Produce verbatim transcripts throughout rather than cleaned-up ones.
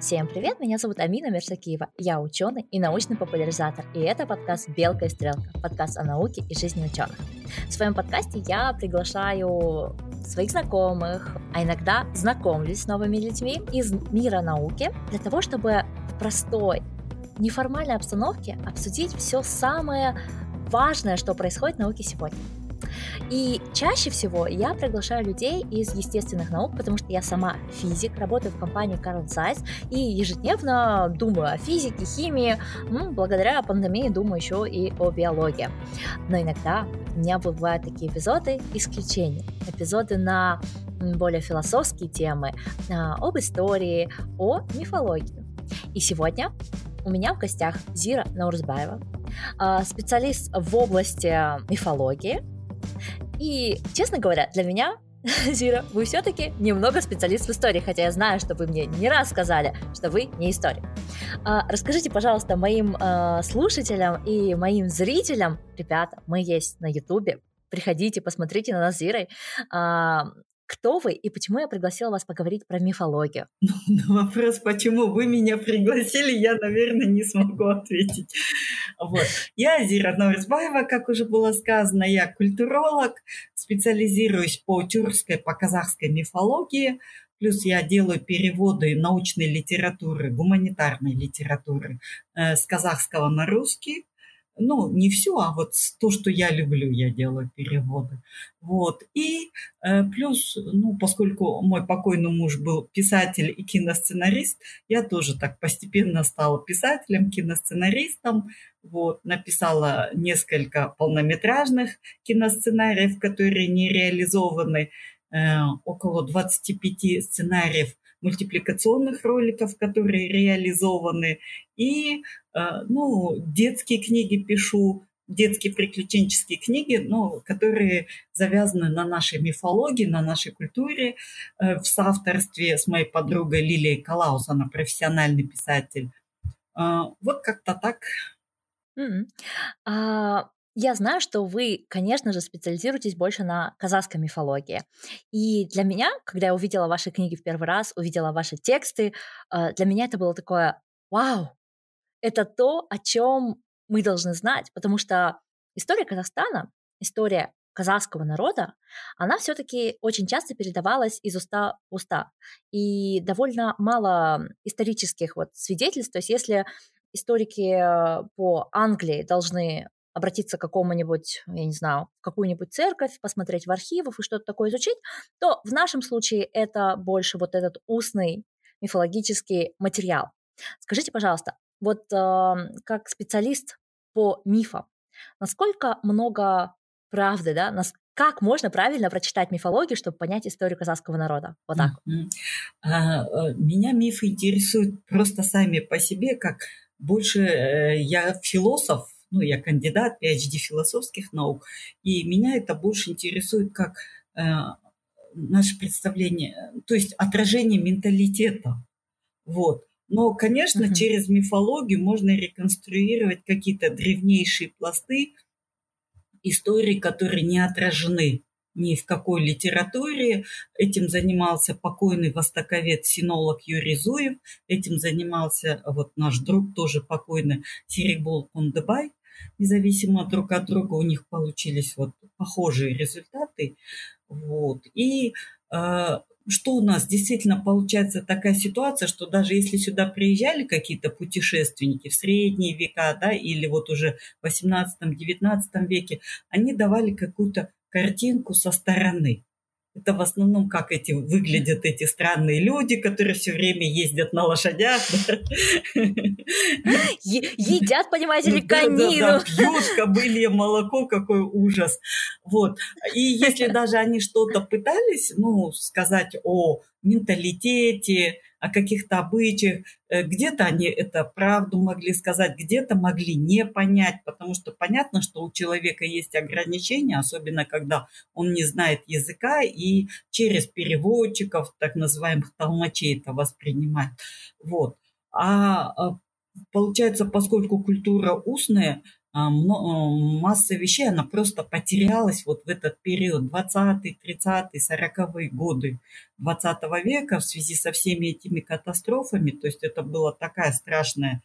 Всем привет, меня зовут Амина Миршакиева, я ученый и научный популяризатор, и это подкаст «Белка и Стрелка», подкаст о науке и жизни ученых. В своем подкасте я приглашаю своих знакомых, а иногда знакомлюсь с новыми людьми из мира науки, для того, чтобы в простой, неформальной обстановке обсудить все самое важное, что происходит в науке сегодня. И чаще всего я приглашаю людей из естественных наук, потому что я сама физик, работаю в компании Carl Zeiss и ежедневно думаю о физике, химии, ну, благодаря пандемии думаю еще и о биологии. Но иногда у меня бывают такие эпизоды исключения, эпизоды на более философские темы, об истории, о мифологии. И сегодня у меня в гостях Зира Наурызбаева, специалист в области мифологии. И, честно говоря, для меня, Зира, вы все-таки немного специалист в истории, хотя я знаю, что вы мне не раз сказали, что вы не историк. Расскажите, пожалуйста, моим слушателям и моим зрителям, ребята, мы есть на Ютубе, приходите, посмотрите на нас с Зирой, кто вы и почему я пригласила вас поговорить про мифологию? Ну, на вопрос, почему вы меня пригласили, я, наверное, не смогу ответить. Вот. Я Зира Наурызбаева, как уже было сказано, я культуролог, специализируюсь по тюркской, по казахской мифологии, плюс я делаю переводы научной литературы, гуманитарной литературы э, с казахского на русский. Ну, не все, а вот то, что я люблю, я делаю переводы. Вот. И э, плюс, ну, поскольку мой покойный муж был писатель и киносценарист, я тоже так постепенно стала писателем, киносценаристом. Вот. Написала несколько полнометражных киносценариев, которые не реализованы, э, около двадцати пяти сценариев мультипликационных роликов, которые реализованы, и ну, детские книги пишу, детские приключенческие книги, ну, которые завязаны на нашей мифологии, на нашей культуре, в соавторстве с моей подругой Лилией Калаус, она профессиональный писатель. Вот как-то так. Mm-hmm. Uh... Я знаю, что вы, конечно же, специализируетесь больше на казахской мифологии. И для меня, когда я увидела ваши книги в первый раз, увидела ваши тексты, для меня это было такое «Вау!» Это то, о чем мы должны знать, потому что история Казахстана, история казахского народа, она все-таки очень часто передавалась из уста в уста. И довольно мало исторических вот свидетельств. То есть если историки по Англии должны обратиться к какому-нибудь, я не знаю, какую-нибудь церковь, посмотреть в архивах и что-то такое изучить, то в нашем случае это больше вот этот устный мифологический материал. Скажите, пожалуйста, вот э, как специалист по мифам, насколько много правды, да, нас, как можно правильно прочитать мифологию, чтобы понять историю казахского народа? Вот так. Меня мифы интересуют просто сами по себе, как больше э, я философ, ну, я кандидат пи эйч ди философских наук, и меня это больше интересует как э, наше представление, то есть отражение менталитета. Вот. Но, конечно, uh-huh. через мифологию можно реконструировать какие-то древнейшие пласты истории, которые не отражены ни в какой литературе. Этим занимался покойный востоковед-синолог Юрий Зуев, этим занимался вот наш друг тоже покойный Серикбол Кондыбай. Независимо друг от друга у них получились вот похожие результаты. Вот. И э, что у нас действительно получается такая ситуация, что даже если сюда приезжали какие-то путешественники в средние века, да, или вот уже в восемнадцатом-девятнадцатом веке, они давали какую-то картинку со стороны. Это в основном, как эти, выглядят эти странные люди, которые все время ездят на лошадях. Едят, понимаете ли, конину. Пьют кобылье молоко, какой ужас. Вот. И если даже они что-то пытались, ну, сказать о менталитете, о каких-то обычаях, где-то они это правду могли сказать, где-то могли не понять, потому что понятно, что у человека есть ограничения, особенно когда он не знает языка и через переводчиков, так называемых толмачей, это воспринимает. Вот. А получается, поскольку культура устная, масса вещей, она просто потерялась вот в этот период двадцатые, тридцатые, сороковые годы двадцатого века в связи со всеми этими катастрофами. То есть это была такая страшная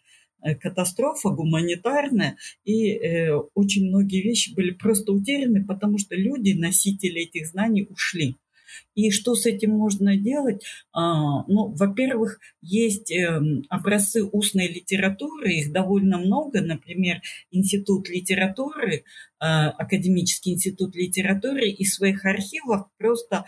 катастрофа гуманитарная, и э, очень многие вещи были просто утеряны, потому что люди, носители этих знаний, ушли. И что с этим можно делать? А, ну, во-первых, есть э, образцы устной литературы, их довольно много. Например, Институт литературы, э, Академический институт литературы из своих архивов просто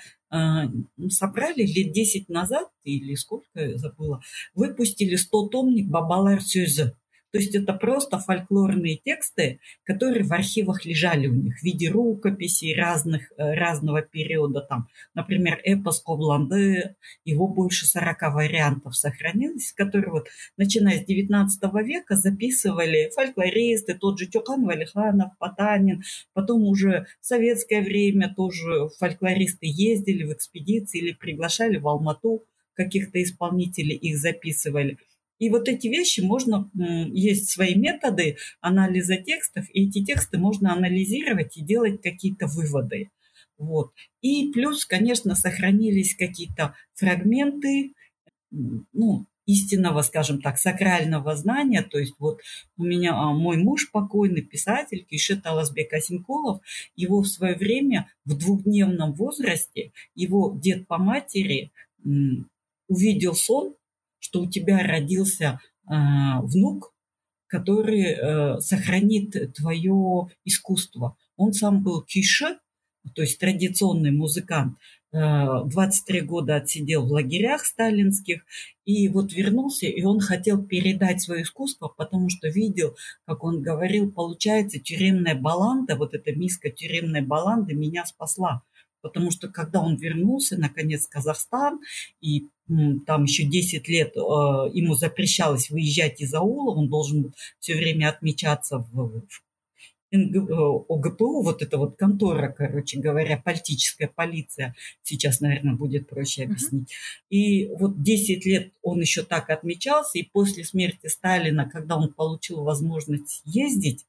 собрали лет десять назад, или сколько, забыла, выпустили стотомник Бабаларсюза. То есть это просто фольклорные тексты, которые в архивах лежали у них в виде рукописей разных, разного периода. Там, например, «Эпос Кобланды», его больше сорока вариантов сохранилось, которые вот, начиная с девятнадцатого века записывали фольклористы, тот же Чокан Валиханов, Потанин. Потом уже в советское время тоже фольклористы ездили в экспедиции или приглашали в Алмату каких-то исполнителей, их записывали. И вот эти вещи можно, есть свои методы анализа текстов, и эти тексты можно анализировать и делать какие-то выводы. Вот. И плюс, конечно, сохранились какие-то фрагменты, ну, истинного, скажем так, сакрального знания. То есть вот у меня мой муж покойный, писатель, Таласбек Асемкулов, его в свое время в двухдневном возрасте, его дед по матери увидел сон, что у тебя родился э, внук, который э, сохранит твое искусство. Он сам был киши, то есть традиционный музыкант, э, двадцать три года отсидел в лагерях сталинских, и вот вернулся, и он хотел передать свое искусство, потому что видел, как он говорил, получается, тюремная баланда, вот эта миска тюремной баланды меня спасла. Потому что когда он вернулся, наконец, в Казахстан, и там еще десять лет э, ему запрещалось выезжать из аула, он должен был все время отмечаться в, в ОГПУ, вот эта вот контора, короче говоря, политическая полиция, сейчас, наверное, будет проще объяснить. Uh-huh. И вот десять лет он еще так отмечался, и после смерти Сталина, когда он получил возможность ездить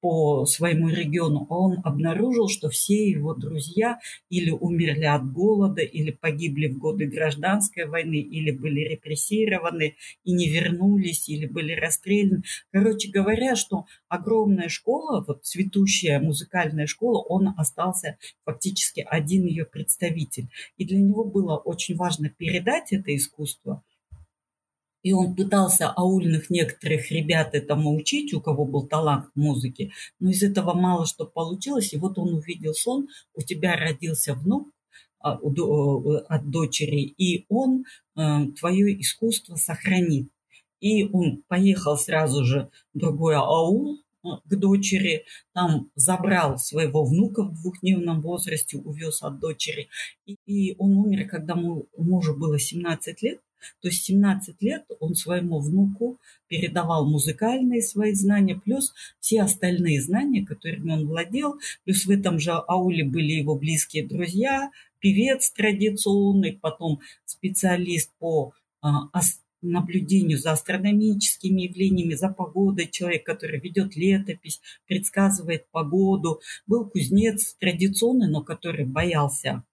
по своему региону, он обнаружил, что все его друзья или умерли от голода, или погибли в годы гражданской войны, или были репрессированы и не вернулись, или были расстреляны. Короче говоря, что огромная школа, вот цветущая музыкальная школа, он остался фактически один ее представитель. И для него было очень важно передать это искусство. И он пытался аульных некоторых ребят этому учить, у кого был талант к музыке, но из этого мало что получилось. И вот он увидел сон, у тебя родился внук от дочери, и он твое искусство сохранит. И он поехал сразу же в другой аул к дочери, там забрал своего внука в двухдневном возрасте, увез от дочери. И он умер, когда мужу было семнадцать лет. То есть семнадцать лет он своему внуку передавал музыкальные свои знания, плюс все остальные знания, которыми он владел. Плюс в этом же ауле были его близкие друзья, певец традиционный, потом специалист по наблюдению за астрономическими явлениями, за погодой, человек, который ведет летопись, предсказывает погоду. Был кузнец традиционный, но который боялся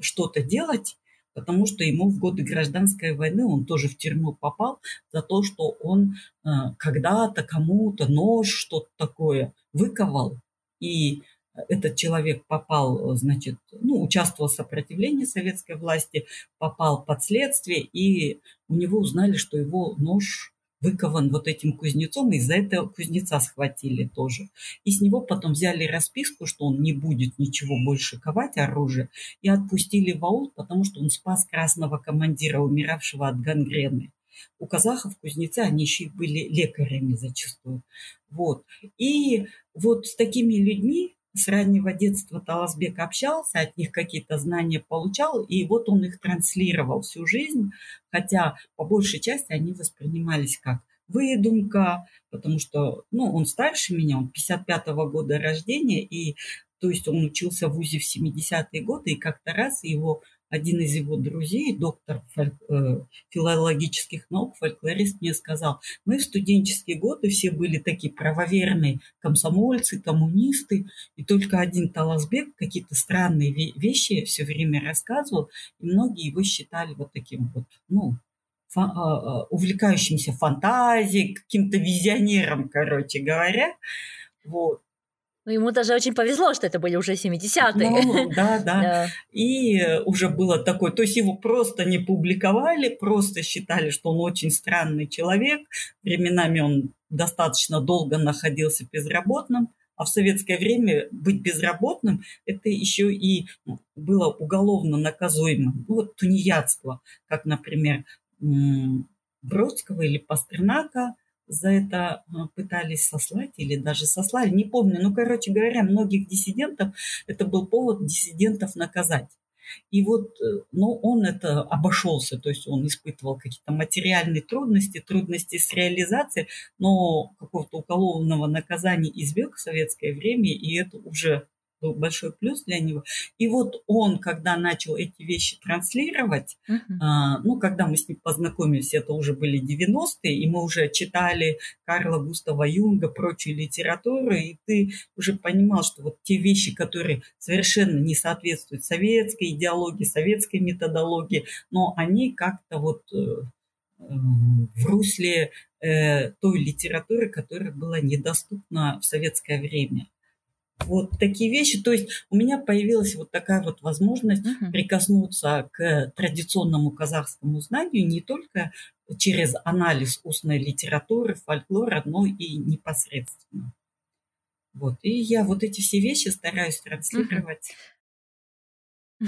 что-то делать, потому что ему в годы гражданской войны он тоже в тюрьму попал за то, что он э, когда-то кому-то нож, что-то такое выковал. И этот человек попал, значит, ну, участвовал в сопротивлении советской власти, попал под следствие, и у него узнали, что его нож выкован вот этим кузнецом, и за это кузнеца схватили тоже. И с него потом взяли расписку, что он не будет ничего больше ковать, оружие, и отпустили в аул, потому что он спас красного командира, умиравшего от гангрены. У казахов кузнецы, они еще и были лекарями зачастую. Вот. И вот с такими людьми с раннего детства Таласбек общался, от них какие-то знания получал, и вот он их транслировал всю жизнь, хотя по большей части они воспринимались как выдумка, потому что, ну, он старше меня, он пятьдесят пятого года рождения, и, то есть, он учился в вузе в семидесятые годы, и как-то раз его один из его друзей, доктор фольк... филологических наук, фольклорист, мне сказал: мы в студенческие годы все были такие правоверные комсомольцы, коммунисты, и только один Таласбек какие-то странные вещи все время рассказывал, и многие его считали вот таким вот, ну, фа... увлекающимся фантазией, каким-то визионером, короче говоря, вот. Ну, ему даже очень повезло, что это были уже семидесятые. Ну, да, да, да. И уже было такое. То есть его просто не публиковали, просто считали, что он очень странный человек. Временами он достаточно долго находился безработным. А в советское время быть безработным – это еще и было уголовно наказуемо. Вот тунеядство, как, например, Бродского или Пастернака. За это пытались сослать или даже сослали, не помню. Ну, короче говоря, многих диссидентов, это был повод диссидентов наказать. И вот, ну, он это обошелся, то есть он испытывал какие-то материальные трудности, трудности с реализацией, но какого-то уголовного наказания избег в советское время, и это уже был большой плюс для него. И вот он, когда начал эти вещи транслировать, uh-huh. а, ну, когда мы с ним познакомились, это уже были девяностые, и мы уже читали Карла Густава Юнга, прочую литературу, и ты уже понимал, что вот те вещи, которые совершенно не соответствуют советской идеологии, советской методологии, но они как-то вот э, э, в русле э, той литературы, которая была недоступна в советское время. Вот такие вещи. То есть у меня появилась вот такая вот возможность uh-huh. прикоснуться к традиционному казахскому знанию не только через анализ устной литературы, фольклора, но и непосредственно. Вот. И я вот эти все вещи стараюсь транслировать. Uh-huh.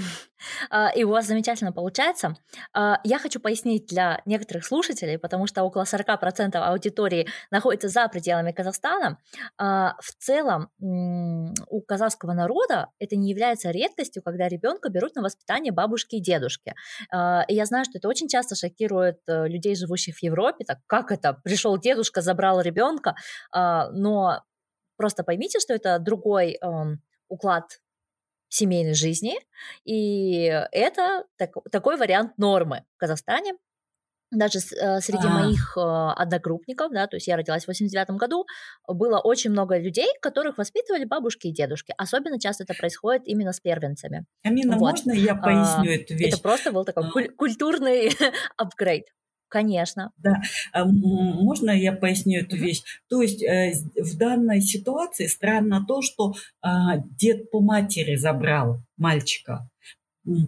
И у вас замечательно получается. Я хочу пояснить для некоторых слушателей, потому что около сорок процентов аудитории находится за пределами Казахстана. В целом у казахского народа это не является редкостью, когда ребенка берут на воспитание бабушки и дедушки. И я знаю, что это очень часто шокирует людей, живущих в Европе. Так как это? Пришел дедушка, забрал ребенка. Но просто поймите, что это другой уклад семейной жизни, и это так, такой вариант нормы в Казахстане. Даже э, среди А-а-а. моих э, одногруппников, да, то есть я родилась в восемьдесят девятом году, было очень много людей, которых воспитывали бабушки и дедушки. Особенно часто это происходит именно с первенцами. Амина, вот. Можно я поясню а, эту вещь? Это просто был такой куль- культурный апгрейд. Конечно. Да, можно я поясню эту вещь? То есть в данной ситуации странно то, что дед по матери забрал мальчика,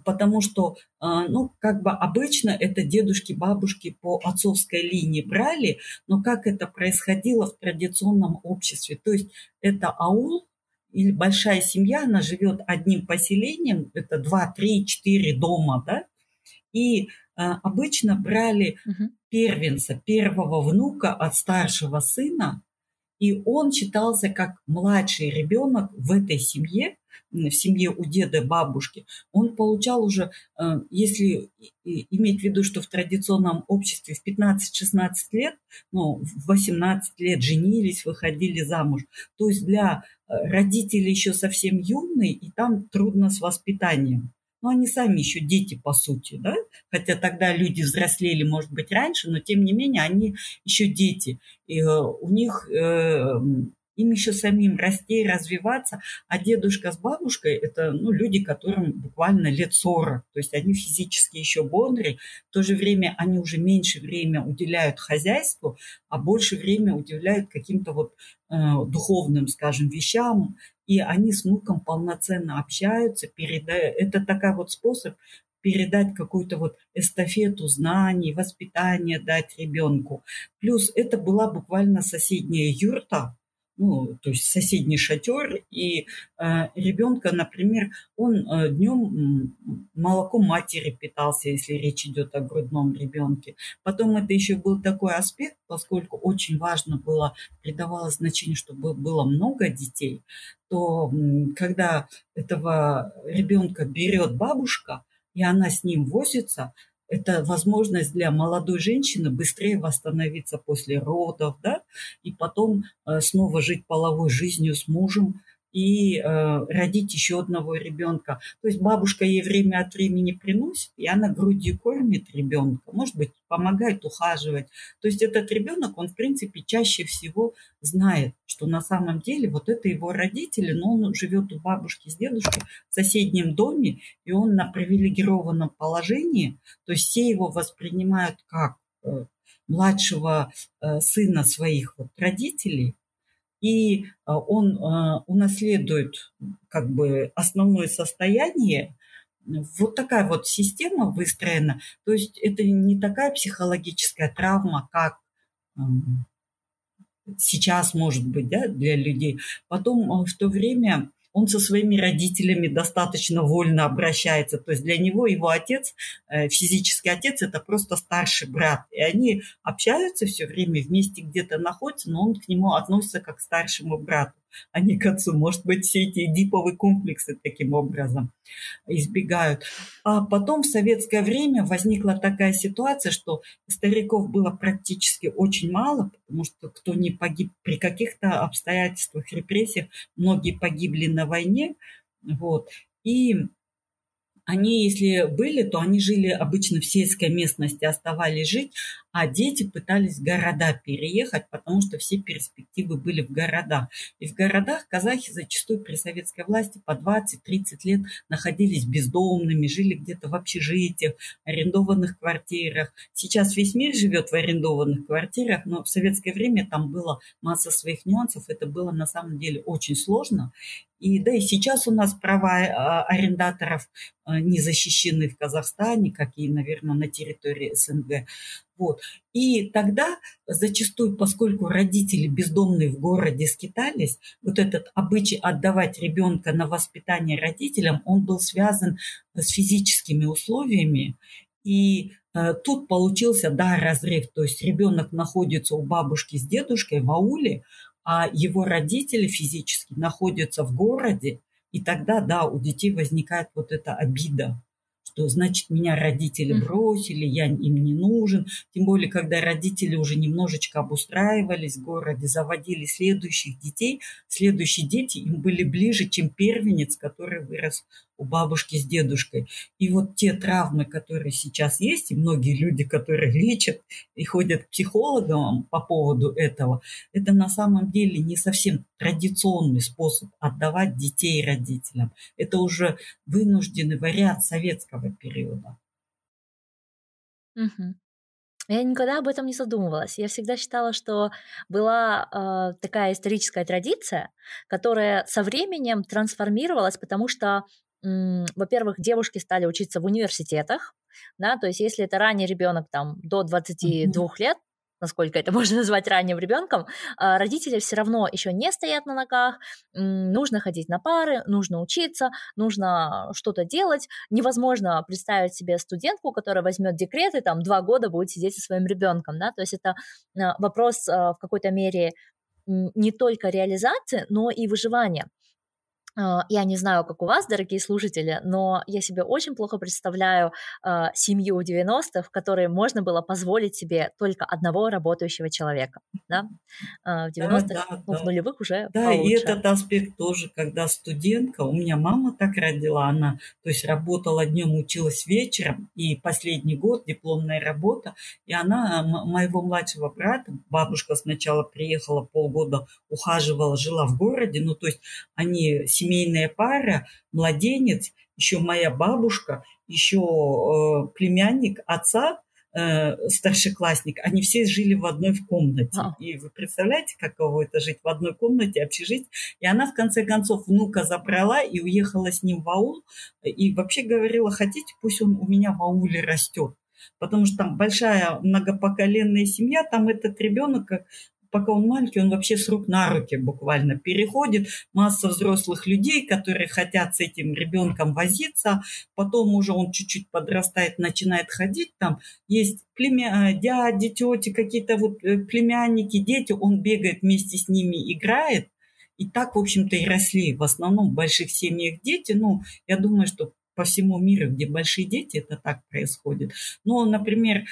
потому что, ну, как бы обычно это дедушки, бабушки по отцовской линии брали, но как это происходило в традиционном обществе? То есть это аул или большая семья, она живет одним поселением, это два, три, четыре дома, да? И обычно брали uh-huh. первенца, первого внука от старшего сына, и он считался как младший ребенок в этой семье, в семье у деда, бабушки. Он получал уже, если иметь в виду, что в традиционном обществе в пятнадцать-шестнадцать лет, ну, в восемнадцать лет женились, выходили замуж. То есть для родителей еще совсем юный, и там трудно с воспитанием. Но они сами еще дети, по сути, да? Хотя тогда люди взрослели, может быть, раньше, но тем не менее они еще дети. И, э, у них, э, им еще самим расти, развиваться. А дедушка с бабушкой – это, ну, люди, которым буквально лет сорок. То есть они физически еще бодрые. В то же время они уже меньше время уделяют хозяйству, а больше время уделяют каким-то вот, э, духовным, скажем, вещам. И они с внуком полноценно общаются. Переда... Это такой вот способ передать какую-то вот эстафету знаний, воспитания дать ребенку. Плюс это была буквально соседняя юрта, ну, то есть соседний шатер. И э, ребенка, например, он э, днем молоком матери питался, если речь идет о грудном ребенке. Потом это еще был такой аспект, поскольку очень важно было, придавало значение, чтобы было много детей, то когда этого ребенка берет бабушка, и она с ним возится, это возможность для молодой женщины быстрее восстановиться после родов, да, и потом снова жить половой жизнью с мужем. и э, родить еще одного ребенка. То есть бабушка ей время от времени приносит, и она грудью кормит ребенка, может быть, помогает ухаживать. То есть этот ребенок, он, в принципе, чаще всего знает, что на самом деле вот это его родители, но он живет у бабушки с дедушкой в соседнем доме, и он на привилегированном положении, то есть все его воспринимают как э, младшего э, сына своих вот родителей, и он э, унаследует как бы основное состояние. Вот такая вот система выстроена. То есть это не такая психологическая травма, как э, сейчас может быть, да, для людей. Потом в то время он со своими родителями достаточно вольно обращается. То есть для него его отец, э, физический отец, это просто старший брат. И они общаются все время, вместе где-то находятся, но он к нему относится как к старшему брату, а не к отцу. Может быть, все эти эдиповые комплексы таким образом избегают. А потом в советское время возникла такая ситуация, что стариков было практически очень мало, потому что кто не погиб при каких-то обстоятельствах, репрессиях, многие погибли на войне. Вот. И они, если были, то они жили обычно в сельской местности, оставались жить, а дети пытались в города переехать, потому что все перспективы были в городах. И в городах казахи зачастую при советской власти по двадцать-тридцать лет находились бездомными, жили где-то в общежитиях, арендованных квартирах. Сейчас весь мир живет в арендованных квартирах, но в советское время там была масса своих нюансов, это было на самом деле очень сложно. И да, и сейчас у нас права арендаторов не защищены в Казахстане, как и, наверное, на территории СНГ. Вот. И тогда зачастую, поскольку родители бездомные в городе скитались, вот этот обычай отдавать ребенка на воспитание родителям, он был связан с физическими условиями. И э, тут получился, да, разрыв. То есть ребенок находится у бабушки с дедушкой в ауле, а его родители физически находятся в городе, и тогда, да, у детей возникает вот эта обида, что, значит, меня родители бросили, я им не нужен. Тем более, когда родители уже немножечко обустраивались в городе, заводили следующих детей, следующие дети им были ближе, чем первенец, который вырос у бабушки с дедушкой. И вот те травмы, которые сейчас есть, и многие люди, которые лечат и ходят к психологам по поводу этого, это на самом деле не совсем традиционный способ отдавать детей родителям. Это уже вынужденный вариант советского периода. Угу. Я никогда об этом не задумывалась. Я всегда считала, что была э, такая историческая традиция, которая со временем трансформировалась, потому что во-первых, девушки стали учиться в университетах, да, то есть если это ранний ребенок там, до двадцати двух лет, насколько это можно назвать ранним ребенком, родители все равно еще не стоят на ногах, нужно ходить на пары, нужно учиться, нужно что-то делать. Невозможно представить себе студентку, которая возьмет декрет и там два года будет сидеть со своим ребенком, да, то есть это вопрос в какой-то мере не только реализации, но и выживания. Я не знаю, как у вас, дорогие слушатели, но я себе очень плохо представляю э, семью девяностых, в которой можно было позволить себе только одного работающего человека. Да? Э, в девяностых, да, да, ну, да. В нулевых уже да, получше. Да, и этот аспект тоже, когда студентка, у меня мама так родила, она, то есть работала днем, училась вечером, и последний год дипломная работа, и она, м- моего младшего брата, бабушка сначала приехала полгода, ухаживала, жила в городе, ну, то есть они... Семейная пара, младенец, еще моя бабушка, еще э, племянник отца, э, старшеклассник. Они все жили в одной в комнате. А. И вы представляете, каково это жить в одной комнате, общежитие. И она, в конце концов, внука забрала и уехала с ним в аул. И вообще говорила, хотите, пусть он у меня в ауле растет. Потому что там большая многопоколенная семья, там этот ребенок... Пока он маленький, он вообще с рук на руки буквально переходит. Масса взрослых людей, которые хотят с этим ребенком возиться. Потом уже он чуть-чуть подрастает, начинает ходить. Там есть племя... дяди, тети, какие-то вот племянники, дети. Он бегает вместе с ними, играет. И так, в общем-то, и росли в основном в больших семьях дети. Ну, я думаю, что по всему миру, где большие дети, это так происходит. Но, например,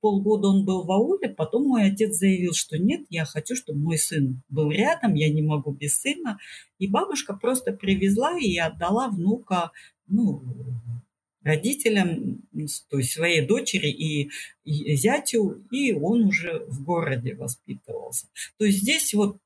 полгода он был в ауле, потом мой отец заявил, что нет, я хочу, чтобы мой сын был рядом, я не могу без сына. И бабушка просто привезла и отдала внука, ну, родителям, то есть своей дочери и, и зятю, и он уже в городе воспитывался. То есть здесь вот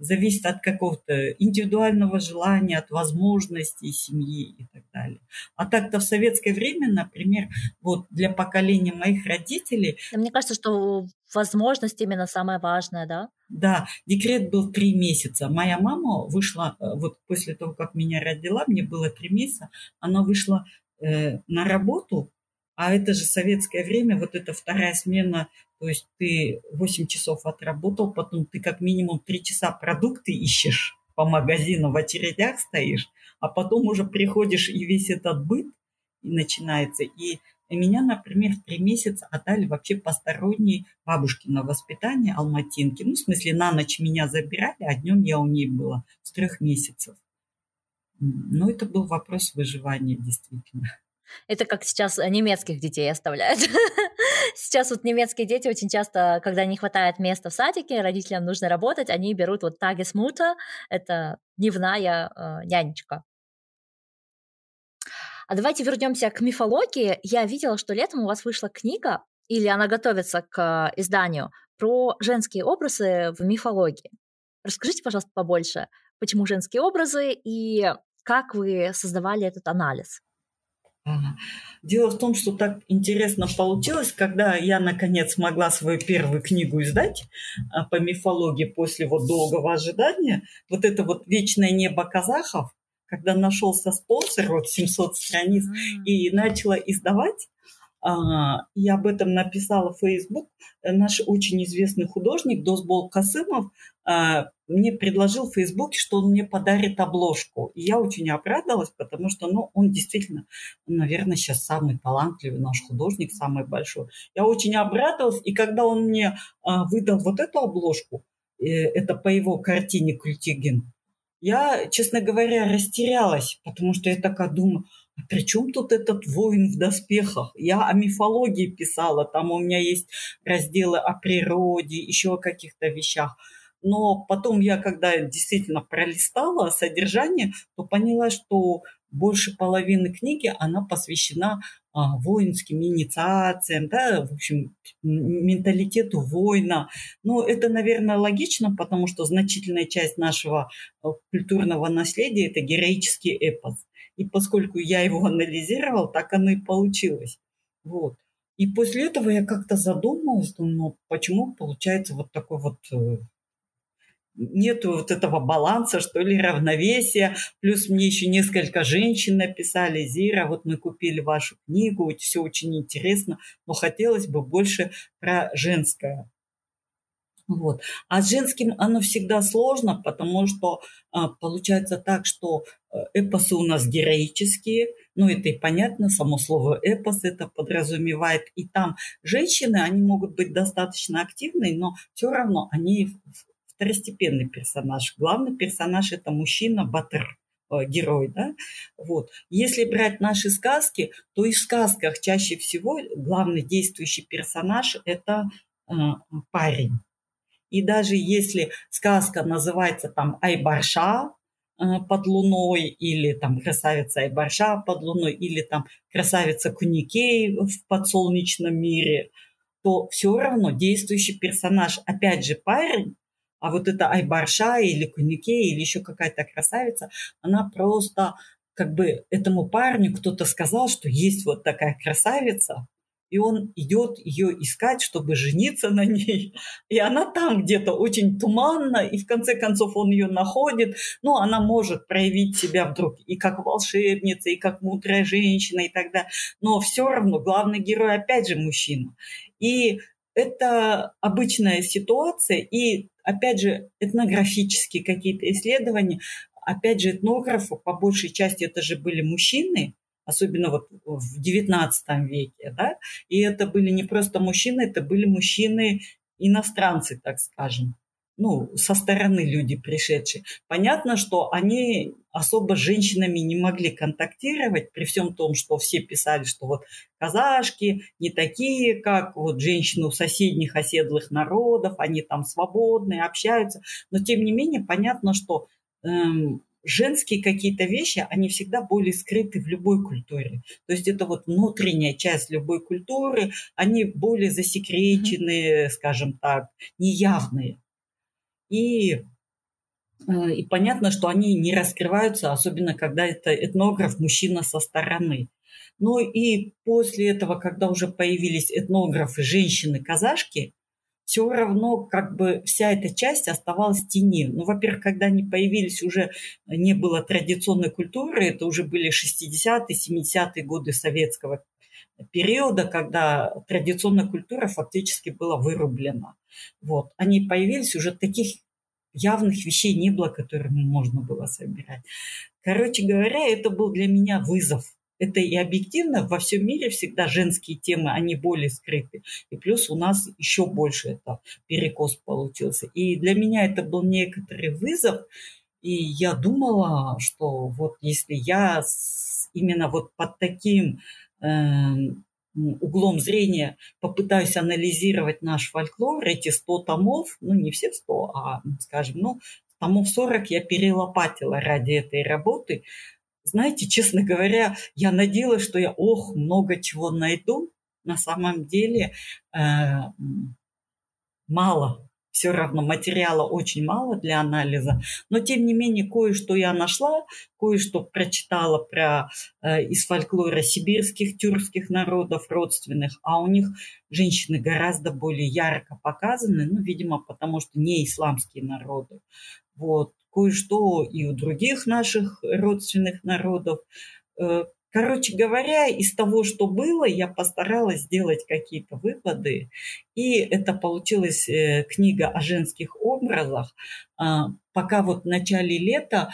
зависит от какого-то индивидуального желания, от возможностей семьи и так далее. А так-то в советское время, например, вот для поколения моих родителей... Мне кажется, что возможность именно самая важная, да? Да, декрет был три месяца. Моя мама вышла, вот после того, как меня родила, мне было три месяца, она вышла э, на работу, а это же советское время, вот это вторая смена, то есть ты восемь часов отработал, потом ты как минимум три часа продукты ищешь по магазину, в очередях стоишь, а потом уже приходишь и весь этот быт и начинается. И меня, например, три месяца отдали вообще посторонней бабушке на воспитание алматинки. Ну, в смысле, на ночь меня забирали, а днем я у ней была с трех месяцев. Но это был вопрос выживания, действительно. Это как сейчас немецких детей оставляют. Сейчас вот немецкие дети очень часто, когда не хватает места в садике, родителям нужно работать, они берут вот тагесмута, это дневная э, нянечка. А давайте вернемся к мифологии. Я видела, что летом у вас вышла книга, или она готовится к изданию, про женские образы в мифологии. Расскажите, пожалуйста, побольше, почему женские образы и как вы создавали этот анализ? Дело в том, что так интересно получилось, когда я, наконец, смогла свою первую книгу издать по мифологии после вот долгого ожидания. Вот это вот «Вечное небо казахов», когда нашелся спонсор, вот семьсот страниц, и начала издавать. Я об этом написала в Facebook. Наш очень известный художник Досбол Касымов мне предложил в Фейсбуке, что он мне подарит обложку. И я очень обрадовалась, потому что ну, он действительно, наверное, сейчас самый талантливый наш художник, самый большой. Я очень обрадовалась, и когда он мне выдал вот эту обложку, это по его картине «Культигин», я, честно говоря, растерялась, потому что я такая думаю, а при чем тут этот воин в доспехах? Я о мифологии писала, там у меня есть разделы о природе, еще о каких-то вещах. Но потом я, когда действительно пролистала содержание, то поняла, что больше половины книги она посвящена а, воинским инициациям, да, в общем, менталитету воина. Но это, наверное, логично, потому что значительная часть нашего культурного наследия – это героический эпос. И поскольку я его анализировала, так оно и получилось. Вот. И после этого я как-то задумалась, ну, почему получается вот такой вот... Нет вот этого баланса, что ли, равновесия. Плюс мне еще несколько женщин написали. Зира, вот мы купили вашу книгу, все очень интересно, но хотелось бы больше про женское. Вот. А с женским оно всегда сложно, потому что а, получается так, что эпосы у нас героические. Ну, это и понятно, само слово «эпос» это подразумевает. И там женщины, они могут быть достаточно активны, но все равно они... второстепенный персонаж. Главный персонаж – это мужчина, батыр, герой. Да? Вот. Если брать наши сказки, то и в сказках чаще всего главный действующий персонаж – это э, парень. И даже если сказка называется там «Айбарша», под луной, или там красавица Айбарша под луной, или там красавица Куникей в подсолнечном мире, то все равно действующий персонаж, опять же, парень. А вот эта Айбарша или Куникей или еще какая-то красавица, она просто как бы этому парню кто-то сказал, что есть вот такая красавица, и он идет ее искать, чтобы жениться на ней. И она там где-то очень туманна, и в конце концов он ее находит. Но она может проявить себя вдруг и как волшебница, и как мудрая женщина, и так далее. Но все равно главный герой опять же мужчина. И это обычная ситуация, и опять же, этнографические какие-то исследования. Опять же, этнографы, по большей части, это же были мужчины, особенно вот в девятнадцатом веке. Да? И это были не просто мужчины, это были мужчины-иностранцы, так скажем. Ну, со стороны люди пришедшие. Понятно, что они особо с женщинами не могли контактировать, при всем том, что все писали, что вот казашки не такие, как вот женщины у соседних оседлых народов, они там свободные, общаются. Но тем не менее понятно, что эм, женские какие-то вещи, они всегда более скрыты в любой культуре. То есть это вот внутренняя часть любой культуры, они более засекреченные, mm-hmm. скажем так, неявные. И, и понятно, что они не раскрываются, особенно когда это этнограф, мужчина со стороны. Ну и после этого, когда уже появились этнографы, женщины-казашки, все равно как бы вся эта часть оставалась в тени. Ну, во-первых, когда они появились, уже не было традиционной культуры, это уже были шестидесятые, семидесятые годы советского периода, когда традиционная культура фактически была вырублена. Вот. Они появились, уже таких явных вещей не было, которые можно было собирать. Короче говоря, это был для меня вызов. Это и объективно, во всем мире всегда женские темы, они более скрыты. И плюс у нас еще больше это перекос получился. И для меня это был некоторый вызов. И я думала, что вот если я именно вот под таким э, углом зрения попытаюсь анализировать наш фольклор, эти сто томов, ну не все сто, а скажем, ну томов сорок я перелопатила ради этой работы. Знаете, честно говоря, я надеялась, что я, ох, много чего найду. На самом деле э, мало. Все равно материала очень мало для анализа. Но, тем не менее, кое-что я нашла, кое-что прочитала про, э, из фольклора сибирских, тюркских народов, родственных. А у них женщины гораздо более ярко показаны. Ну, видимо, потому что не исламские народы. Вот. Кое-что и у других наших родственных народов. Короче говоря, из того, что было, я постаралась сделать какие-то выводы. И это получилась книга о женских образах. Пока вот в начале лета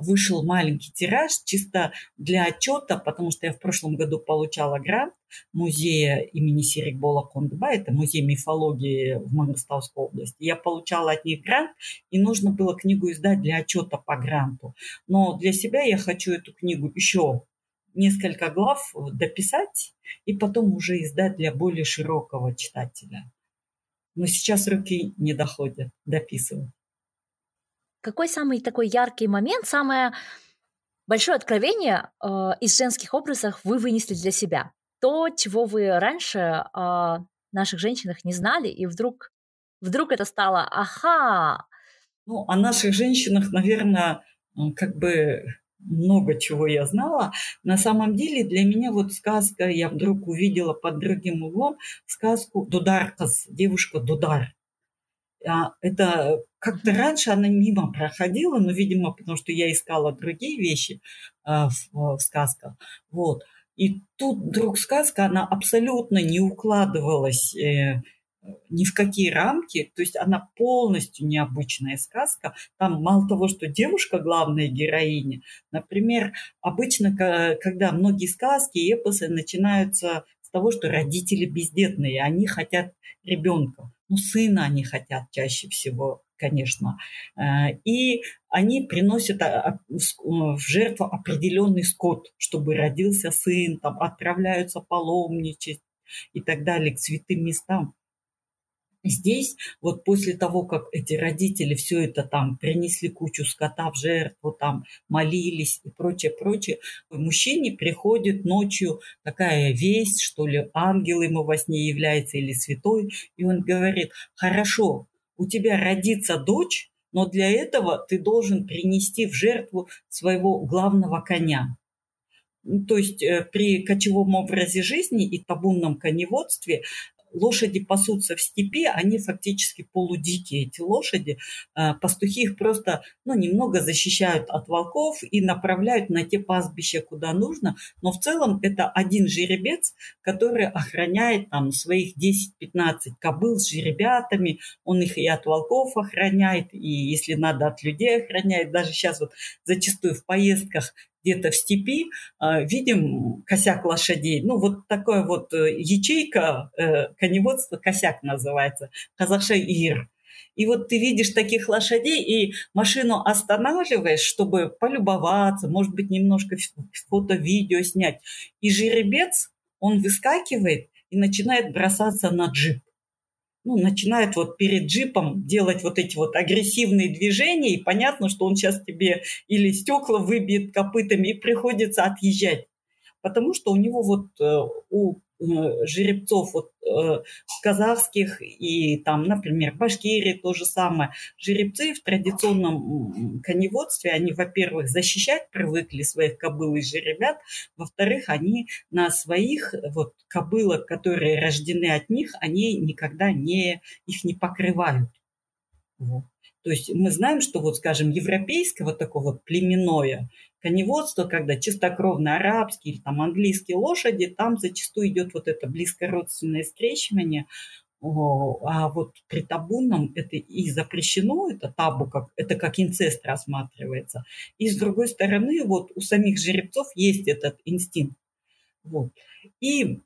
вышел маленький тираж чисто для отчета, потому что я в прошлом году получала грант музея имени Серикбола Кондыбая, это музей мифологии в Маңғыстауской области. Я получала от них грант, и нужно было книгу издать для отчета по гранту. Но для себя я хочу эту книгу еще несколько глав дописать и потом уже издать для более широкого читателя. Но сейчас руки не доходят дописывать. Какой самый такой яркий момент, самое большое откровение э, из женских образов вы вынесли для себя? То, чего вы раньше э, о наших женщинах не знали, и вдруг, вдруг это стало «Аха!». Ну, о наших женщинах, наверное, как бы... много чего я знала. На самом деле для меня вот сказка, я вдруг увидела под другим углом сказку «Дудар-кыз», девушка Дудар. Это как-то раньше она мимо проходила, но, видимо, потому что я искала другие вещи в сказках. Вот. И тут вдруг сказка, она абсолютно не укладывалась ни в какие рамки, то есть она полностью необычная сказка. Там мало того, что девушка главная героиня, например, обычно, когда многие сказки и эпосы начинаются с того, что родители бездетные, они хотят ребенка, ну сына они хотят чаще всего, конечно, и они приносят в жертву определенный скот, чтобы родился сын, там отправляются паломничать и так далее к святым местам. Здесь вот после того, как эти родители все это там принесли кучу скота в жертву, там молились и прочее, прочее, мужчине приходит ночью такая весть, что ли, ангел ему во сне является или святой, и он говорит: хорошо, у тебя родится дочь, но для этого ты должен принести в жертву своего главного коня. То есть при кочевом образе жизни и табунном коневодстве лошади пасутся в степи, они фактически полудикие, эти лошади. Пастухи их просто, ну, немного защищают от волков и направляют на те пастбища, куда нужно. Но в целом это один жеребец, который охраняет там своих десять-пятнадцать кобыл с жеребятами. Он их и от волков охраняет, и если надо, от людей охраняет. Даже сейчас вот зачастую в поездках где-то в степи видим косяк лошадей. Ну, вот такая вот ячейка коневодства, косяк называется, казахша ир. И вот ты видишь таких лошадей и машину останавливаешь, чтобы полюбоваться, может быть, немножко фото-видео снять. И жеребец, он выскакивает и начинает бросаться на джип. Ну, начинает вот перед джипом делать вот эти вот агрессивные движения, и понятно, что он сейчас тебе или стекла выбьет копытами, и приходится отъезжать. Потому что у него вот у жеребцов вот казахских и там, например, Башкирии то же самое. Жеребцы в традиционном коневодстве, они, во-первых, защищать привыкли своих кобыл и жеребят, во-вторых, они на своих вот кобылок, которые рождены от них, они никогда не, их не покрывают. Вот. То есть мы знаем, что вот, скажем, европейского такого племенное коневодство, когда чистокровные арабские или там английские лошади, там зачастую идет вот это близкородственное скрещивание, а вот при табунном это и запрещено, это табу, как, это как инцест рассматривается. И с другой стороны, вот у самих жеребцов есть этот инстинкт. Вот. И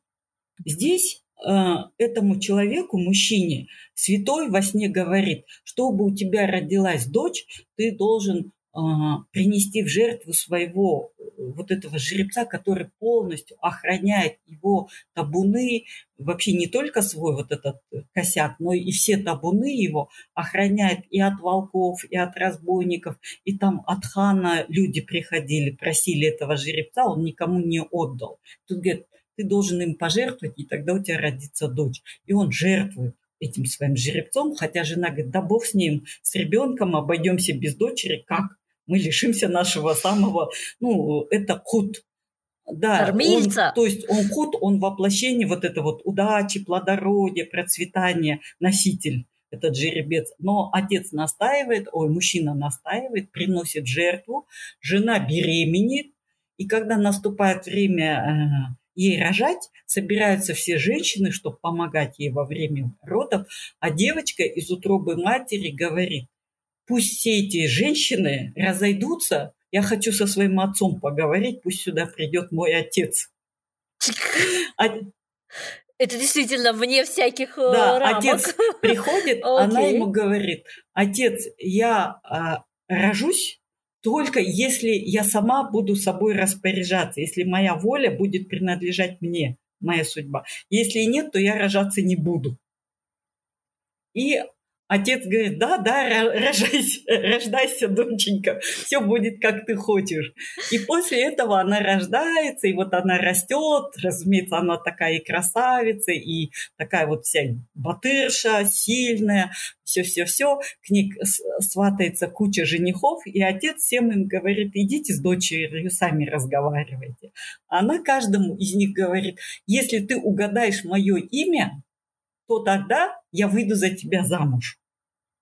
здесь этому человеку, мужчине, святой во сне говорит, чтобы у тебя родилась дочь, ты должен э, принести в жертву своего вот этого жеребца, который полностью охраняет его табуны, вообще не только свой вот этот косяк, но и все табуны его охраняет и от волков, и от разбойников, и там от хана люди приходили, просили этого жеребца, он никому не отдал. Тут говорит, ты должен им пожертвовать, и тогда у тебя родится дочь. И он жертвует этим своим жеребцом, хотя жена говорит, да бог с ним, с ребенком обойдемся без дочери, как? Мы лишимся нашего самого, ну, это кут. Да, он, то есть он кут, он воплощение вот это вот удачи, плодородия, процветания, носитель, этот жеребец. Но отец настаивает, ой, мужчина настаивает, приносит жертву, жена беременеет, и когда наступает время ей рожать, собираются все женщины, чтобы помогать ей во время родов, а девочка из утробы матери говорит, пусть все эти женщины разойдутся, я хочу со своим отцом поговорить, пусть сюда придет мой отец. Это действительно вне всяких да, рамок. Отец приходит, okay. Она ему говорит, отец, я а, рожусь, только если я сама буду собой распоряжаться, если моя воля будет принадлежать мне, моя судьба. Если нет, то я рожаться не буду. И отец говорит, да, да, рожайся, рождайся, доченька, все будет, как ты хочешь. И после этого она рождается, и вот она растет, разумеется, она такая и красавица, и такая вот вся батырша, сильная, все-все-все. К ней сватается куча женихов, и отец всем им говорит, идите с дочерью, сами разговаривайте. Она каждому из них говорит, если ты угадаешь мое имя, то тогда я выйду за тебя замуж.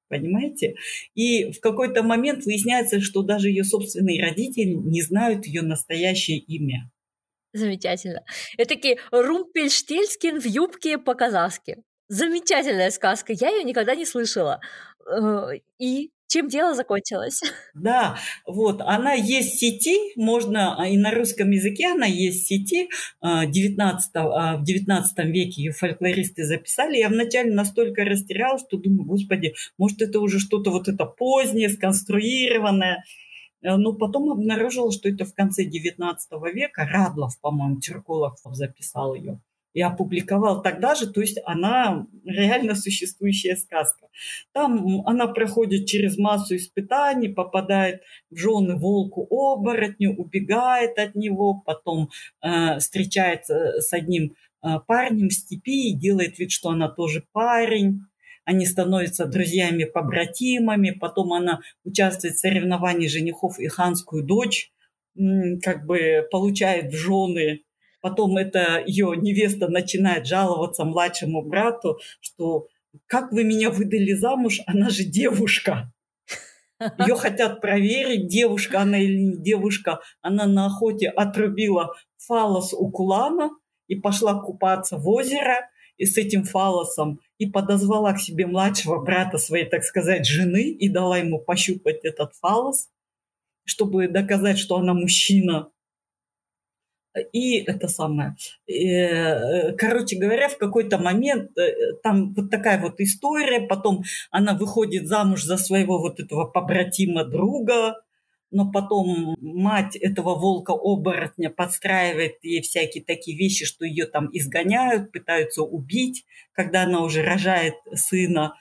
Понимаете? И в какой-то момент выясняется, что даже ее собственные родители не знают ее настоящее имя. Замечательно. Это такие Румпельштельцкин в юбке по-казахски. Замечательная сказка. Я ее никогда не слышала. И чем дело закончилось? Да, вот, она есть в сети, можно, и на русском языке она есть в сети, девятнадцатом, в девятнадцатом веке ее фольклористы записали, я вначале настолько растерялась, что думаю, господи, может, это уже что-то вот это позднее, сконструированное, но потом обнаружила, что это в конце девятнадцатого века, Радлов, по-моему, Чиркулов записал ее. И опубликовал тогда же, то есть она реально существующая сказка. Там она проходит через массу испытаний, попадает в жены волку-оборотню, убегает от него, потом э, встречается с одним э, парнем в степи и делает вид, что она тоже парень. Они становятся друзьями-побратимами, потом она участвует в соревновании женихов и ханскую дочь, м- как бы получает в жены. Потом это ее невеста начинает жаловаться младшему брату, что «как вы меня выдали замуж, она же девушка». Ее хотят проверить, девушка она или не девушка. Она на охоте отрубила фалос у кулана и пошла купаться в озеро и с этим фалосом и подозвала к себе младшего брата своей, так сказать, жены и дала ему пощупать этот фалос, чтобы доказать, что она мужчина. И это самое. Короче говоря, в какой-то момент там вот такая вот история. Потом она выходит замуж за своего вот этого побратима друга. Но потом мать этого волка-оборотня подстраивает ей всякие такие вещи, что ее там изгоняют, пытаются убить, когда она уже рожает сына.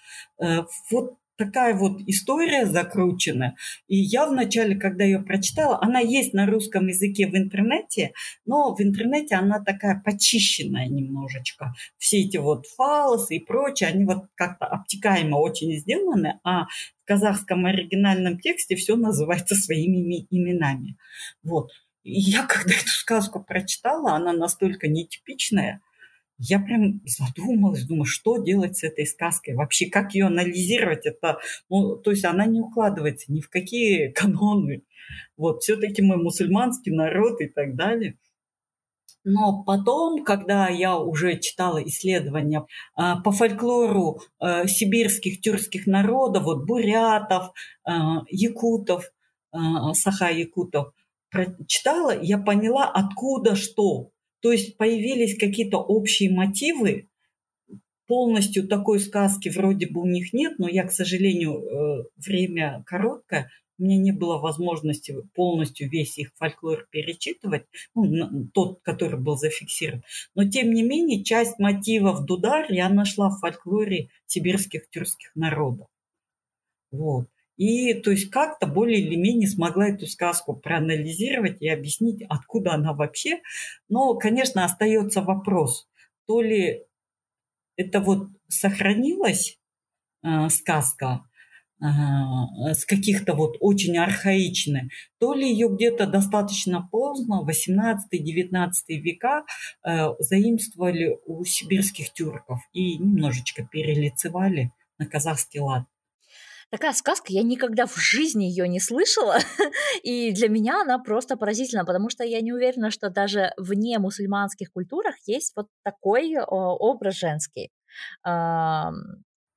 Вот такая вот история закручена. И я вначале, когда ее прочитала, она есть на русском языке в интернете, но в интернете она такая почищенная немножечко. Все эти вот фалосы и прочее, они вот как-то обтекаемо очень сделаны, а в казахском оригинальном тексте все называется своими именами. Вот. И я, когда эту сказку прочитала, она настолько нетипичная, я прям задумалась, думаю, что делать с этой сказкой вообще, как ее анализировать. Это, ну, то есть она не укладывается ни в какие каноны. Вот, все-таки мы мусульманский народ и так далее. Но потом, когда я уже читала исследования по фольклору сибирских тюркских народов, вот бурятов, якутов, саха-якутов, прочитала, я поняла, откуда что. То есть появились какие-то общие мотивы. Полностью такой сказки вроде бы у них нет, но я, к сожалению, время короткое, у меня не было возможности полностью весь их фольклор перечитывать, ну, тот, который был зафиксирован. Но, тем не менее, часть мотивов дудар я нашла в фольклоре сибирских тюркских народов. Вот. И то есть как-то более или менее смогла эту сказку проанализировать и объяснить, откуда она вообще. Но, конечно, остается вопрос, то ли это вот сохранилась э, сказка э, с каких-то вот очень архаичных, то ли ее где-то достаточно поздно, восемнадцатый-девятнадцатый века, э, заимствовали у сибирских тюрков и немножечко перелицевали на казахский лад. Такая сказка, я никогда в жизни ее не слышала, и для меня она просто поразительна, потому что я не уверена, что даже вне мусульманских культурах есть вот такой образ женский.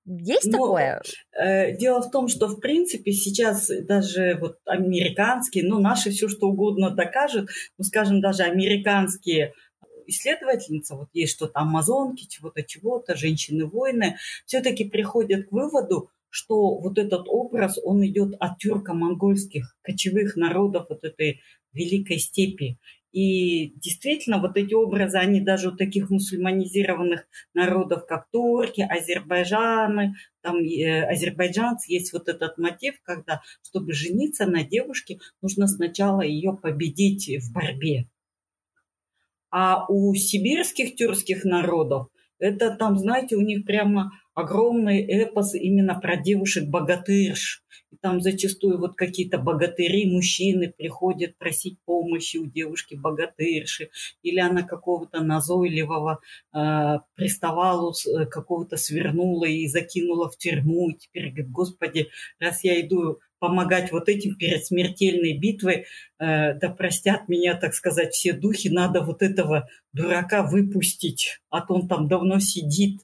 Есть Но, такое? Э, дело в том, что, в принципе, сейчас даже вот американские, ну, наши все что угодно докажут, ну, скажем, даже американские исследовательницы, вот есть что-то амазонки, чего-то, чего-то, женщины-воины, все-таки приходят к выводу, что вот этот образ, он идет от тюрко-монгольских кочевых народов вот этой Великой степи. И действительно, вот эти образы, они даже у таких мусульманизированных народов, как турки, азербайджаны, там э, азербайджанцы, есть вот этот мотив, когда, чтобы жениться на девушке, нужно сначала ее победить в борьбе. А у сибирских тюркских народов, это там, знаете, у них прямо огромный эпос именно про девушек-богатырш. И там зачастую вот какие-то богатыри, мужчины приходят просить помощи у девушки-богатырши. Или она какого-то назойливого э, приставалу, какого-то свернула и закинула в тюрьму. И теперь говорит, господи, раз я иду помогать вот этим перед смертельной битвой, э, да простят меня, так сказать, все духи, надо вот этого дурака выпустить, а то он там давно сидит.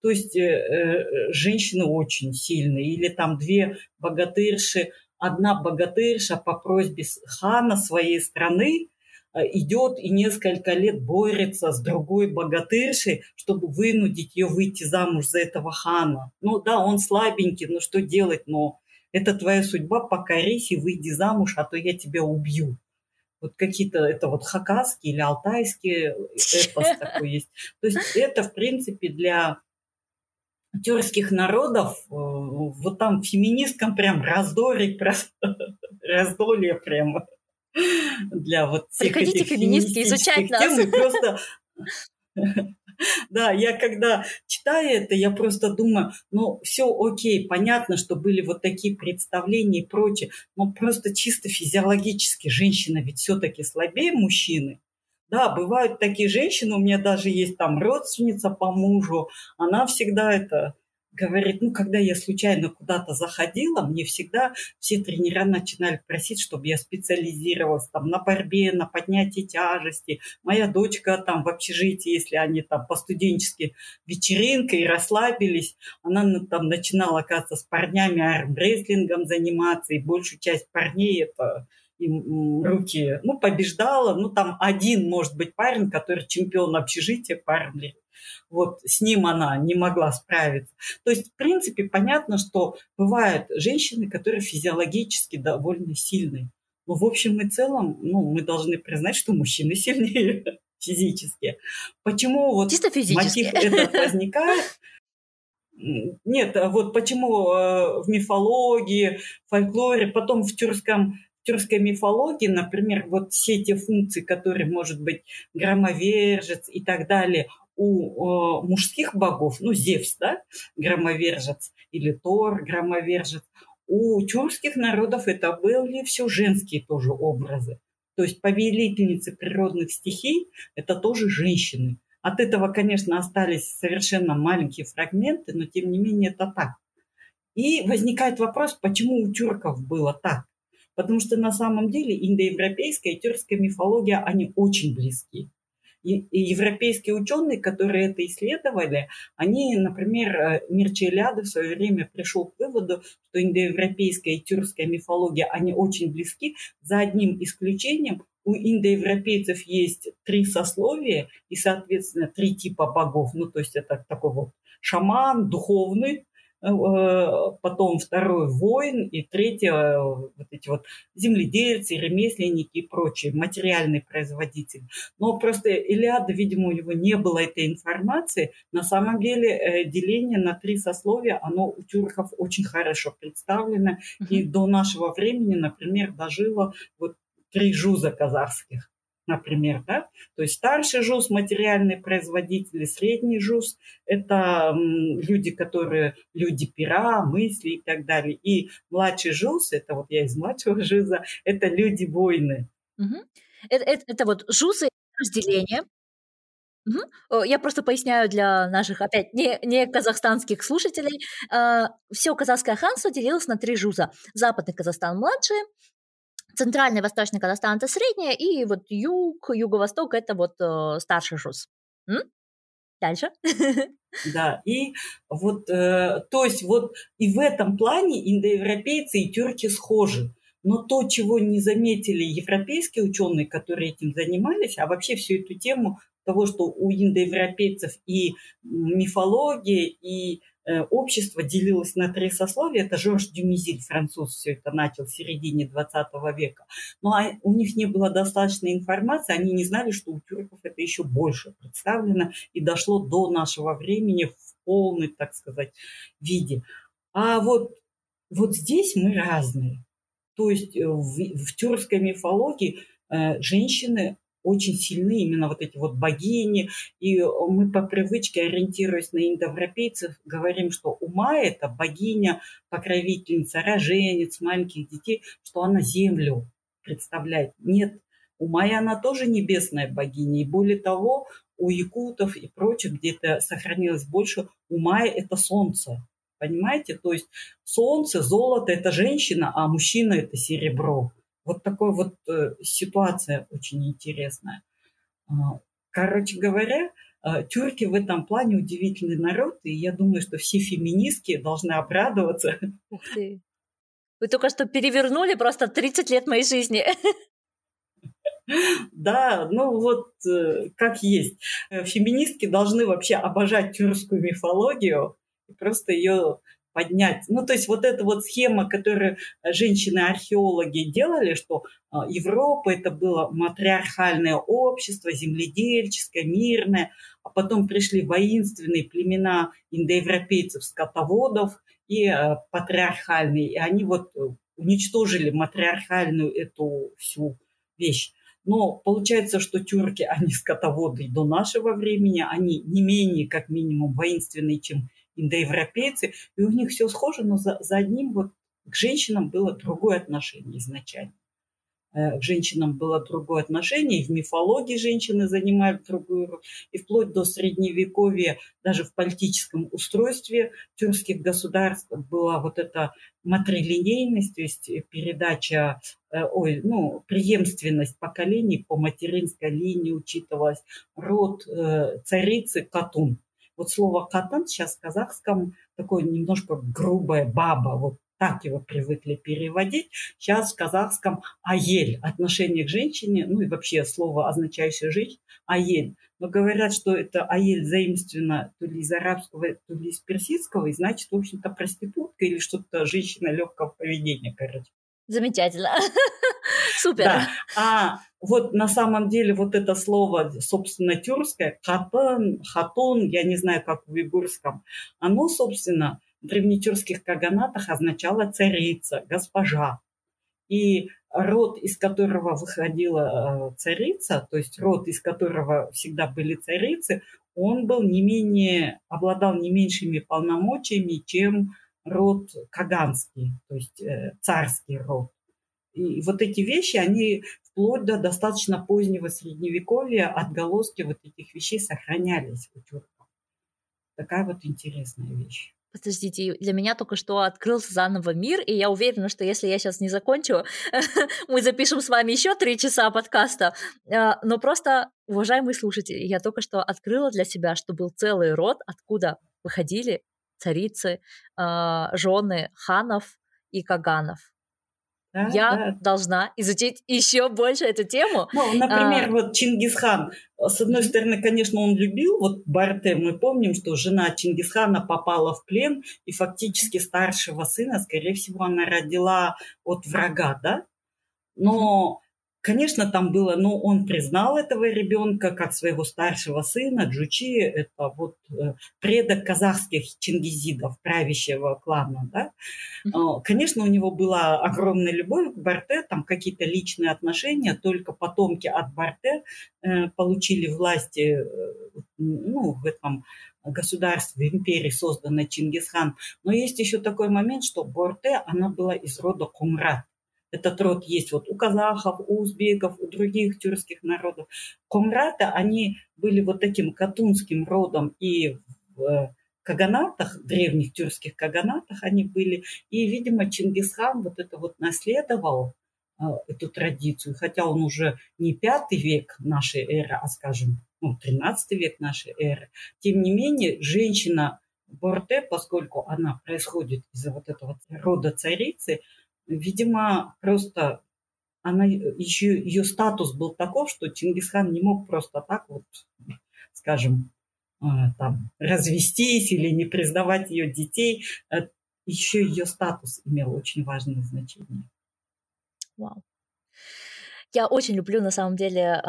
То есть э, женщины очень сильные. Или там две богатырши. Одна богатырша по просьбе хана своей страны идет и несколько лет борется с другой богатыршей, чтобы вынудить ее выйти замуж за этого хана. Ну да, он слабенький, но что делать? Но это твоя судьба, покорись и выйди замуж, а то я тебя убью. Вот какие-то, это вот хакасские или алтайские эпос такой есть. То есть это, в принципе, для тюркских народов, вот там в феминистском прям раздоре, раздолье прямо для вот всех Приходите, этих феминистки, изучать тем, нас. Просто... Да, я когда читаю это, я просто думаю, ну, все окей, понятно, что были вот такие представления и прочее, но просто чисто физиологически женщина ведь все-таки слабее мужчины. Да, бывают такие женщины, у меня даже есть там родственница по мужу, она всегда это говорит, ну, когда я случайно куда-то заходила, мне всегда все тренера начинали просить, чтобы я специализировалась там на борьбе, на поднятии тяжести. Моя дочка там в общежитии, если они там по студенчески вечеринкой расслабились, она там начинала, оказывается, с парнями армрестлингом заниматься, и большую часть парней это руки, ну, побеждала. Ну, там один, может быть, парень, который чемпион общежития по армии. Вот с ним она не могла справиться. То есть, в принципе, понятно, что бывают женщины, которые физиологически довольно сильны. Но в общем и целом, ну, мы должны признать, что мужчины сильнее физически. Почему вот чисто физически мотив этот возникает? Нет, вот почему в мифологии, в фольклоре, потом в тюркском, в тюркской мифологии, например, вот все те функции, которые, может быть, громовержец и так далее, у э, мужских богов, ну, Зевс, да, громовержец, или Тор, громовержец, у тюркских народов это были все женские тоже образы. То есть повелительницы природных стихий – это тоже женщины. От этого, конечно, остались совершенно маленькие фрагменты, но тем не менее это так. И возникает вопрос, почему у тюрков было так? Потому что на самом деле индоевропейская и тюркская мифология, они очень близки. И европейские ученые, которые это исследовали, они, например, Мирча Элиаде в свое время пришел к выводу, что индоевропейская и тюркская мифология, они очень близки, за одним исключением. У индоевропейцев есть три сословия и, соответственно, три типа богов. Ну, то есть это такой вот шаман, духовный, потом второй воин, и третье вот эти вот земледельцы, ремесленники и прочие, материальные производители. Но просто Элиада, видимо, у него не было этой информации. На самом деле деление на три сословия, оно у тюрков очень хорошо представлено. Mm-hmm. И до нашего времени, например, дожило вот три жуза казахских, например, да, то есть старший жуз – материальные производители, средний жуз – это люди, которые люди пера, мысли и так далее, и младший жуз – это вот я из младшего жуза, это люди-воины. Угу. Это, это, это вот жузы разделение. Угу. Я просто поясняю для наших, опять, не, не казахстанских слушателей. Все казахское ханство делилось на три жуза. Западный Казахстан – младшие, центральный восточный Казахстан – это средняя, и вот юг, юго-восток – это вот э, старший жуз. М? Дальше. Да, и вот, э, то есть вот и в этом плане индоевропейцы и тюрки схожи. Но то, чего не заметили европейские ученые, которые этим занимались, а вообще всю эту тему того, что у индоевропейцев и мифология, и общество делилось на три сословия. Это Жорж Дюмизиль, француз, все это начал в середине двадцатого века. Но у них не было достаточно информации, они не знали, что у тюрков это еще больше представлено и дошло до нашего времени в полной, так сказать, виде. А вот, вот здесь мы разные. То есть в, в тюркской мифологии э, женщины очень сильны именно вот эти вот богини. И мы по привычке, ориентируясь на индоевропейцев, говорим, что Умай – это богиня, покровительница, роженец маленьких детей, что она землю представляет. Нет, Умай, она тоже небесная богиня. И более того, у якутов и прочих где-то сохранилось больше. Умай – это солнце, понимаете? То есть солнце, золото – это женщина, а мужчина – это серебро. Вот такая вот ситуация очень интересная. Короче говоря, тюрки в этом плане удивительный народ, и я думаю, что все феминистки должны обрадоваться. Ух ты! Вы только что перевернули просто тридцать лет моей жизни. Да, ну вот как есть. Феминистки должны вообще обожать тюркскую мифологию и просто ее поднять. Ну, то есть вот эта вот схема, которую женщины-археологи делали, что Европа – это было матриархальное общество, земледельческое, мирное, а потом пришли воинственные племена индоевропейцев, скотоводов и патриархальные, и они вот уничтожили матриархальную эту всю вещь. Но получается, что тюрки, они скотоводы до нашего времени, они не менее, как минимум, воинственные, чем индоевропейцы, и у них все схоже, но за, за одним вот к женщинам было другое отношение изначально. К женщинам было другое отношение, и в мифологии женщины занимают другую роль, и вплоть до средневековья даже в политическом устройстве тюркских государств была вот эта матрилинейность, то есть передача, ой, ну, преемственность поколений по материнской линии учитывалась, род царицы Катун. Вот слово «катан» сейчас в казахском такое немножко грубое, баба, вот так его привыкли переводить. Сейчас в казахском «аель» отношение к женщине, ну и вообще слово, означающее «жизнь», «аель». Но говорят, что это «аель» заимственно то ли из арабского, то ли из персидского, и значит, в общем-то, проститутка или что-то женщина легкого поведения, короче. Замечательно. Супер. Да. А вот на самом деле вот это слово, собственно, тюркское, хатан, хатон, я не знаю, как в уйгурском, оно, собственно, в древнетюркских каганатах означало царица, госпожа. И род, из которого выходила царица, то есть род, из которого всегда были царицы, он был не менее, обладал не меньшими полномочиями, чем род каганский, то есть царский род. И вот эти вещи, они вплоть до достаточно позднего средневековья, отголоски вот этих вещей сохранялись у тюрков. Такая вот интересная вещь. Подождите, для меня только что открылся заново мир, и я уверена, что если я сейчас не закончу, мы запишем с вами еще три часа подкаста. Но просто, уважаемые слушатели, я только что открыла для себя, что был целый род, откуда выходили царицы, жены ханов и каганов. Да, я да. должна изучить еще больше эту тему. Ну, например, а... вот Чингисхан. С одной стороны, конечно, он любил вот Борте. Мы помним, что жена Чингисхана попала в плен, и фактически старшего сына, скорее всего, она родила от врага, да? Но, конечно, там было, но он признал этого ребенка как своего старшего сына. Джучи – это вот предок казахских чингизидов, правящего клана, да? Конечно, у него была огромная любовь к Борте, там какие-то личные отношения, только потомки от Борте получили власти, ну, в этом государстве, в империи, созданной Чингисхан. Но есть еще такой момент, что Борте, она была из рода Кумра. Этот род есть вот у казахов, у узбеков, у других тюркских народов. Комрата, они были вот таким катунским родом, и в каганатах, древних тюркских каганатах они были. И, видимо, Чингисхан вот это вот наследовал, эту традицию, хотя он уже не пятый век нашей эры, а, скажем, ну, тринадцатый век нашей эры. Тем не менее, женщина Борте, поскольку она происходит из вот этого рода царицы, видимо, просто она, еще ее статус был таков, что Чингисхан не мог просто так вот, скажем, там, развестись или не признавать ее детей. Еще ее статус имел очень важное значение. Вау. Я очень люблю, на самом деле,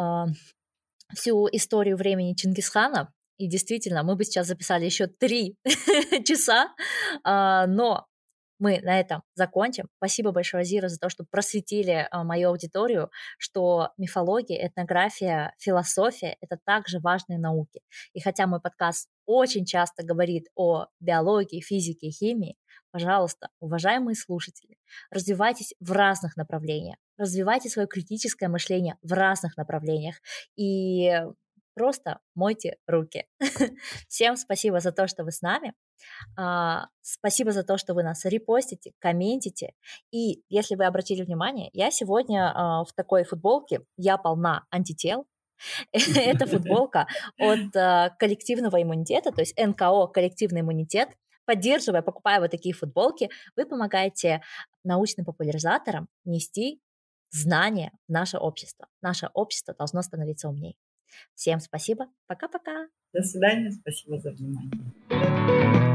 всю историю времени Чингисхана. И действительно, мы бы сейчас записали еще три часа, но мы на этом закончим. Спасибо большое, Зира, за то, что просветили а, мою аудиторию, что мифология, этнография, философия — это также важные науки. И хотя мой подкаст очень часто говорит о биологии, физике и химии, пожалуйста, уважаемые слушатели, развивайтесь в разных направлениях, развивайте свое критическое мышление в разных направлениях и просто мойте руки. Всем спасибо за то, что вы с нами. Uh, спасибо за то, что вы нас репостите, комментите. И если вы обратили внимание, я сегодня uh, в такой футболке «Я полна антител». Это футболка от uh, коллективного иммунитета, то есть эн ка о «Коллективный иммунитет». Поддерживая, покупая вот такие футболки, вы помогаете научным популяризаторам нести знания в наше общество. Наше общество должно становиться умнее. Всем спасибо. Пока-пока. До свидания. Спасибо за внимание.